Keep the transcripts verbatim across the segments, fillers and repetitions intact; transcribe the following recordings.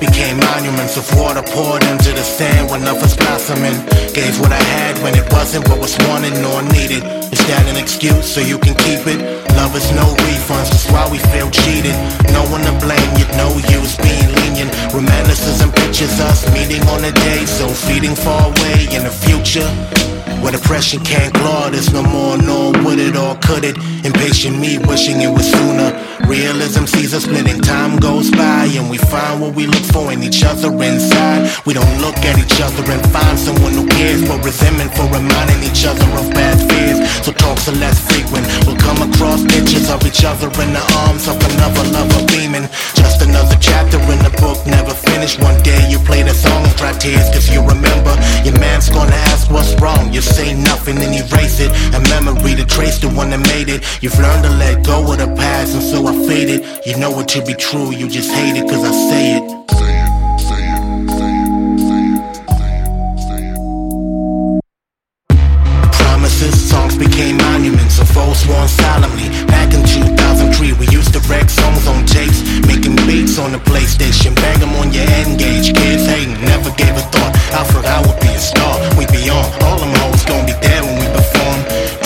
became monuments of water poured into the sand when love was blossoming. Gave what I had when it wasn't what was wanted nor needed. Is that an excuse so you can keep it? Love is no refunds, that's why we feel cheated. No one to blame, yet no use being lenient. Romanticism pictures us meeting on a day so feeding far away in the future, where depression can't claw, there's no more, nor would it or could it. Impatient me wishing it was sooner. Realism sees us splitting, time goes by, and we find what we look for in each other inside. We don't look at each other and find someone who cares, but resentment for reminding each other of bad fears. So talks are less frequent, we'll come across pictures of each other in the arms of another lover beaming. Just another chapter in the book, never finished. One day you play the song and cry tears cause you remember. Your man's gonna ask what's wrong, you say nothing and erase it. A memory to trace the one that made it. You've learned to let go of the past and so I faded. You know it to be true, you just hate it cause I say it. Say it, say it, say it, say it, say it, say it. Promises, songs became monuments of oaths sworn solemnly. Back in two thousand three we used to wreck songs on tapes, making beats on the PlayStation, bang them on your end gauge. Kids hating, never gave a thought, I thought I would be a star. We be on, all them hoes gon' be there when we perform.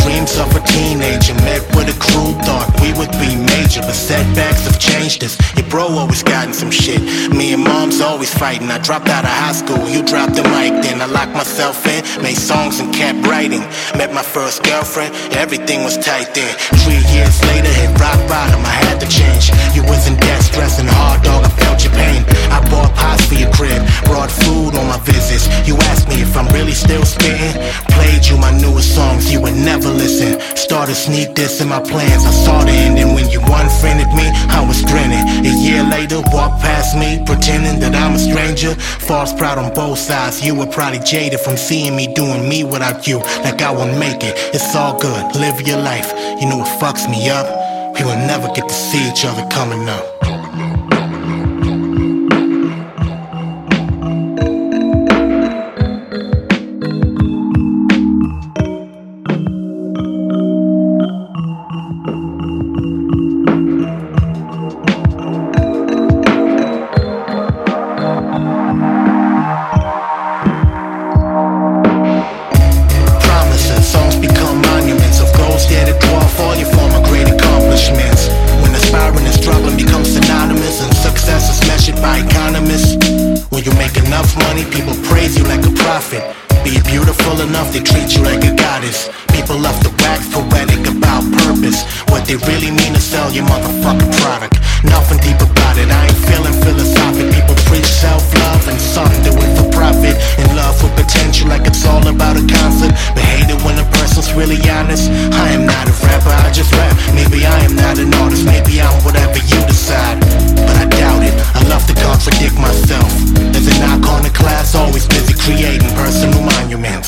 Dreams of a teenager met with a cruel thought we would be major, but setbacks have changed us. Your bro always gotten some shit, me and mom's always fighting. I dropped out of high school, you dropped the mic, then I locked myself in, made songs and kept writing. Met my first girlfriend, everything was tight then. Three years later, hit rock bottom, I had to change. You was in debt, stressing hard, dog, I felt your pain. I bought pies for your crib, brought food on my visits. You asked me if I'm really still spitting, played you my newest songs, you would never listen. Started sneak this in my plans, I saw the ending. When you unfriended me, I was grinning. A year later, walked past me, pretending that I'm a stranger. False pride on both sides, you were probably jaded from seeing me doing me without you, like I won't make it. It's all good, live your life, you know it fucks me up. We will never get to see each other coming up.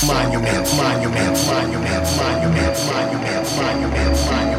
Monuments, monuments, monuments, monuments, monuments, monuments, monuments.